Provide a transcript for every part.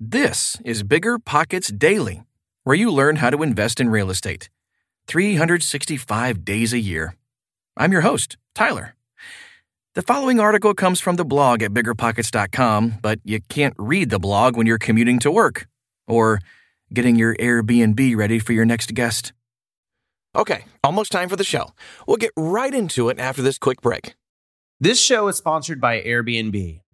This is Bigger Pockets Daily, where you learn how to invest in real estate 365 days a year. I'm your host, Tyler. The following article comes from the blog at biggerpockets.com, but you can't read the blog when you're commuting to work or getting your Airbnb ready for your next guest. Okay, almost time for the show. We'll get right into it after this quick break. This show is sponsored by Airbnb.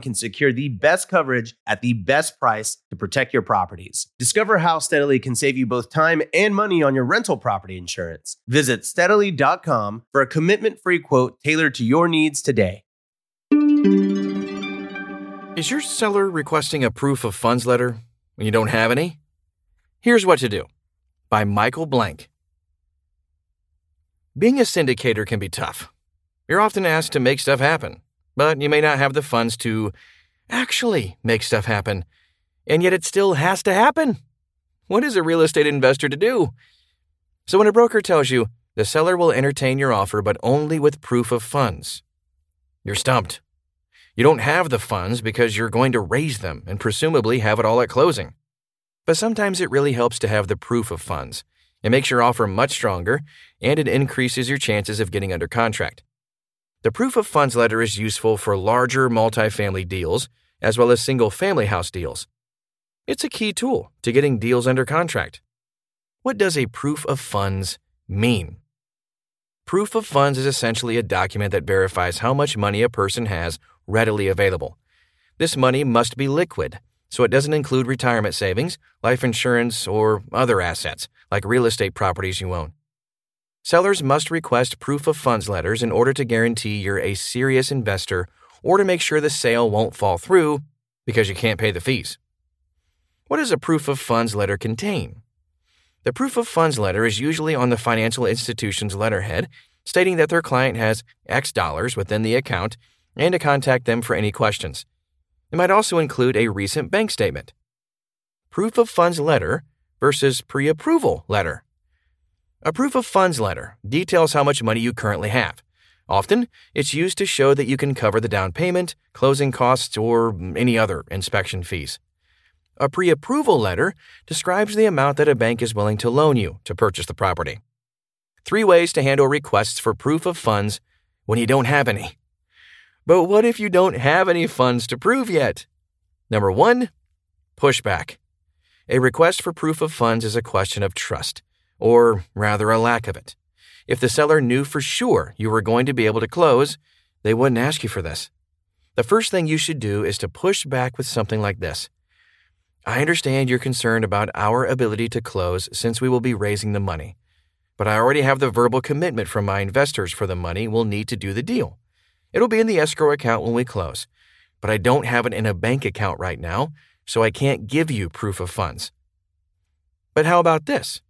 can secure the best coverage at the best price to protect your properties. Discover how Steadily can save you both time and money on your rental property insurance. Visit Steadily.com for a commitment-free quote tailored to your needs today. Is your seller requesting a proof of funds letter when you don't have any? Here's What to Do by Michael Blank. Being a syndicator can be tough. You're often asked to make stuff happen, but you may not have the funds to actually make stuff happen, and yet it still has to happen. What is a real estate investor to do? So when a broker tells you the seller will entertain your offer but only with proof of funds, you're stumped. You don't have the funds because you're going to raise them and presumably have it all at closing. But sometimes it really helps to have the proof of funds. It makes your offer much stronger, and it increases your chances of getting under contract. The proof of funds letter is useful for larger multifamily deals as well as single-family house deals. It's a key tool to getting deals under contract. What does a proof of funds mean? Proof of funds is essentially a document that verifies how much money a person has readily available. This money must be liquid, so it doesn't include retirement savings, life insurance, or other assets like real estate properties you own. Sellers must request proof of funds letters in order to guarantee you're a serious investor or to make sure the sale won't fall through because you can't pay the fees. What does a proof of funds letter contain? The proof of funds letter is usually on the financial institution's letterhead, stating that their client has X dollars within the account and to contact them for any questions. It might also include a recent bank statement. Proof of funds letter versus pre-approval letter. A proof of funds letter details how much money you currently have. Often, it's used to show that you can cover the down payment, closing costs, or any other inspection fees. A pre-approval letter describes the amount that a bank is willing to loan you to purchase the property. 3 ways to handle requests for proof of funds when you don't have any. But what if you don't have any funds to prove yet? Number 1, pushback. A request for proof of funds is a question of trust, or rather a lack of it. If the seller knew for sure you were going to be able to close, they wouldn't ask you for this. The first thing you should do is to push back with something like this. I understand you're concerned about our ability to close since we will be raising the money, but I already have the verbal commitment from my investors for the money we'll need to do the deal. It'll be in the escrow account when we close, but I don't have it in a bank account right now, so I can't give you proof of funds. But how about this?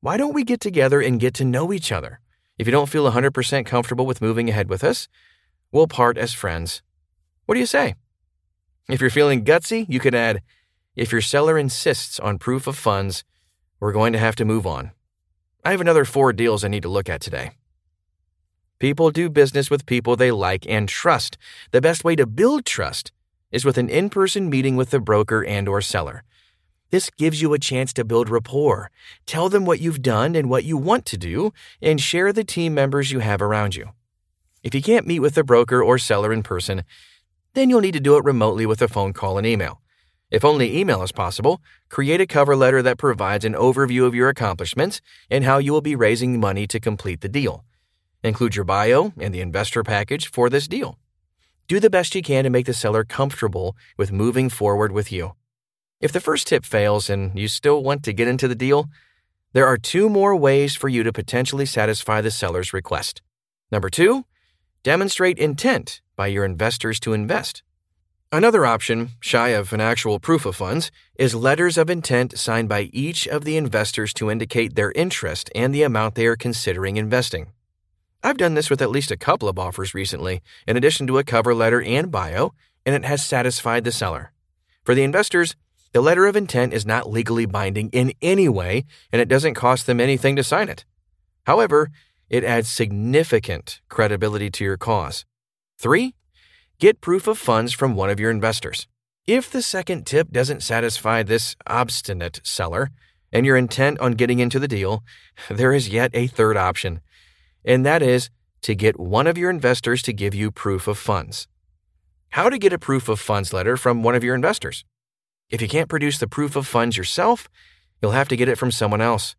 Why don't we get together and get to know each other? If you don't feel 100% comfortable with moving ahead with us, we'll part as friends. What do you say? If you're feeling gutsy, you could add, if your seller insists on proof of funds, we're going to have to move on. I have another 4 deals I need to look at today. People do business with people they like and trust. The best way to build trust is with an in-person meeting with the broker and/or seller. This gives you a chance to build rapport. Tell them what you've done and what you want to do, and share the team members you have around you. If you can't meet with the broker or seller in person, then you'll need to do it remotely with a phone call and email. If only email is possible, create a cover letter that provides an overview of your accomplishments and how you will be raising money to complete the deal. Include your bio and the investor package for this deal. Do the best you can to make the seller comfortable with moving forward with you. If the first tip fails and you still want to get into the deal, there are 2 more ways for you to potentially satisfy the seller's request. Number 2, demonstrate intent by your investors to invest. Another option, shy of an actual proof of funds, is letters of intent signed by each of the investors to indicate their interest and the amount they are considering investing. I've done this with at least a couple of offers recently, in addition to a cover letter and bio, and it has satisfied the seller. For the investors, the letter of intent is not legally binding in any way, and it doesn't cost them anything to sign it. However, it adds significant credibility to your cause. 3. Get proof of funds from one of your investors. If the second tip doesn't satisfy this obstinate seller and your intent on getting into the deal, there is yet a third option, and that is to get one of your investors to give you proof of funds. How to get a proof of funds letter from one of your investors? If you can't produce the proof of funds yourself, you'll have to get it from someone else.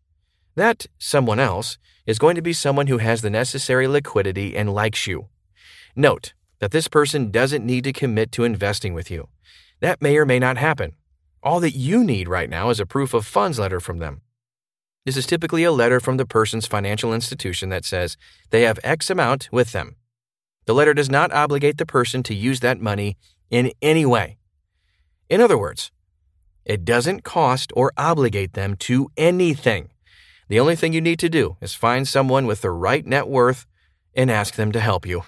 That someone else is going to be someone who has the necessary liquidity and likes you. Note that this person doesn't need to commit to investing with you. That may or may not happen. All that you need right now is a proof of funds letter from them. This is typically a letter from the person's financial institution that says they have X amount with them. The letter does not obligate the person to use that money in any way. In other words, it doesn't cost or obligate them to anything. The only thing you need to do is find someone with the right net worth and ask them to help you.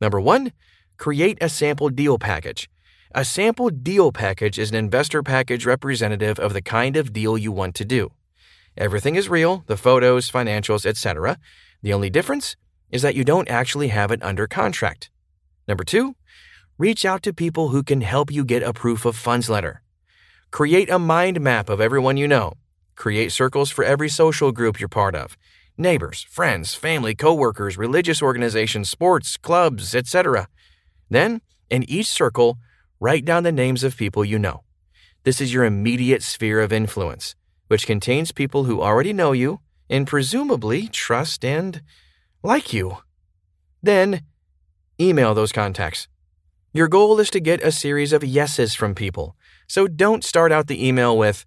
Number 1, create a sample deal package. A sample deal package is an investor package representative of the kind of deal you want to do. Everything is real, the photos, financials, etc. The only difference is that you don't actually have it under contract. Number 2, reach out to people who can help you get a proof of funds letter. Create a mind map of everyone you know. Create circles for every social group you're part of. Neighbors, friends, family, coworkers, religious organizations, sports, clubs, etc. Then, in each circle, write down the names of people you know. This is your immediate sphere of influence, which contains people who already know you and presumably trust and like you. Then, email those contacts. Your goal is to get a series of yeses from people, so don't start out the email with,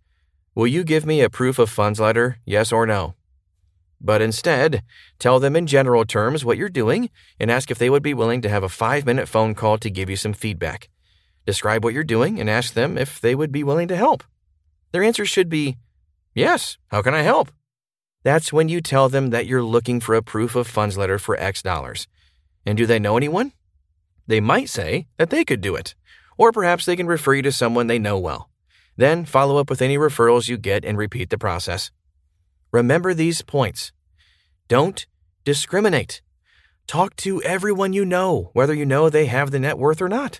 "Will you give me a proof of funds letter, yes or no?" But instead, tell them in general terms what you're doing and ask if they would be willing to have a 5-minute phone call to give you some feedback. Describe what you're doing and ask them if they would be willing to help. Their answer should be, "Yes, how can I help?" That's when you tell them that you're looking for a proof of funds letter for X dollars. And do they know anyone? They might say that they could do it, or perhaps they can refer you to someone they know well. Then follow up with any referrals you get and repeat the process. Remember these points. Don't discriminate. Talk to everyone you know, whether you know they have the net worth or not.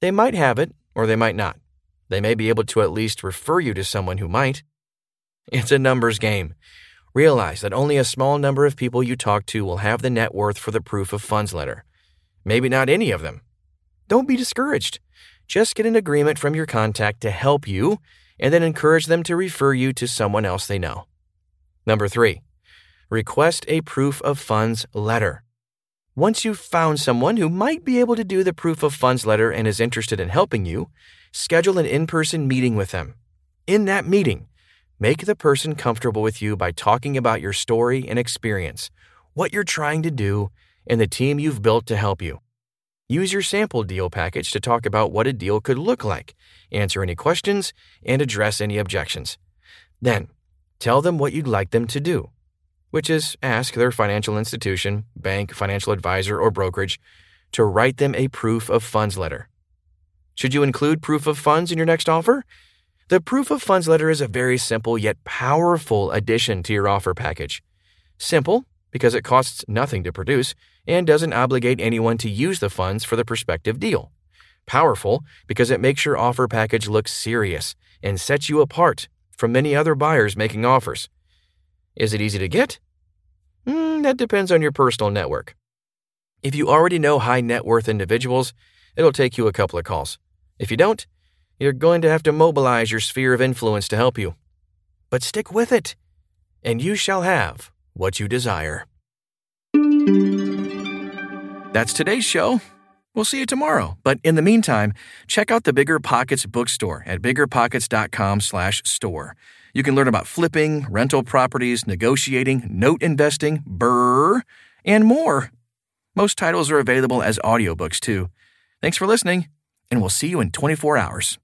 They might have it, or they might not. They may be able to at least refer you to someone who might. It's a numbers game. Realize that only a small number of people you talk to will have the net worth for the proof of funds letter. Maybe not any of them. Don't be discouraged. Just get an agreement from your contact to help you, and then encourage them to refer you to someone else they know. Number 3, request a proof of funds letter. Once you've found someone who might be able to do the proof of funds letter and is interested in helping you, schedule an in-person meeting with them. In that meeting, make the person comfortable with you by talking about your story and experience, what you're trying to do, and the team you've built to help you. Use your sample deal package to talk about what a deal could look like, answer any questions, and address any objections. Then, tell them what you'd like them to do, which is ask their financial institution, bank, financial advisor, or brokerage to write them a proof of funds letter. Should you include proof of funds in your next offer? The proof of funds letter is a very simple yet powerful addition to your offer package. Simple, because it costs nothing to produce and doesn't obligate anyone to use the funds for the prospective deal. Powerful, because it makes your offer package look serious and sets you apart from many other buyers making offers. Is it easy to get? That depends on your personal network. If you already know high net worth individuals, it'll take you a couple of calls. If you don't, you're going to have to mobilize your sphere of influence to help you. But stick with it, and you shall have what you desire. That's today's show. We'll see you tomorrow. But in the meantime, check out the Bigger Pockets bookstore at biggerpockets.com/store. You can learn about flipping, rental properties, negotiating, note investing, and more. Most titles are available as audiobooks, too. Thanks for listening, and we'll see you in 24 hours.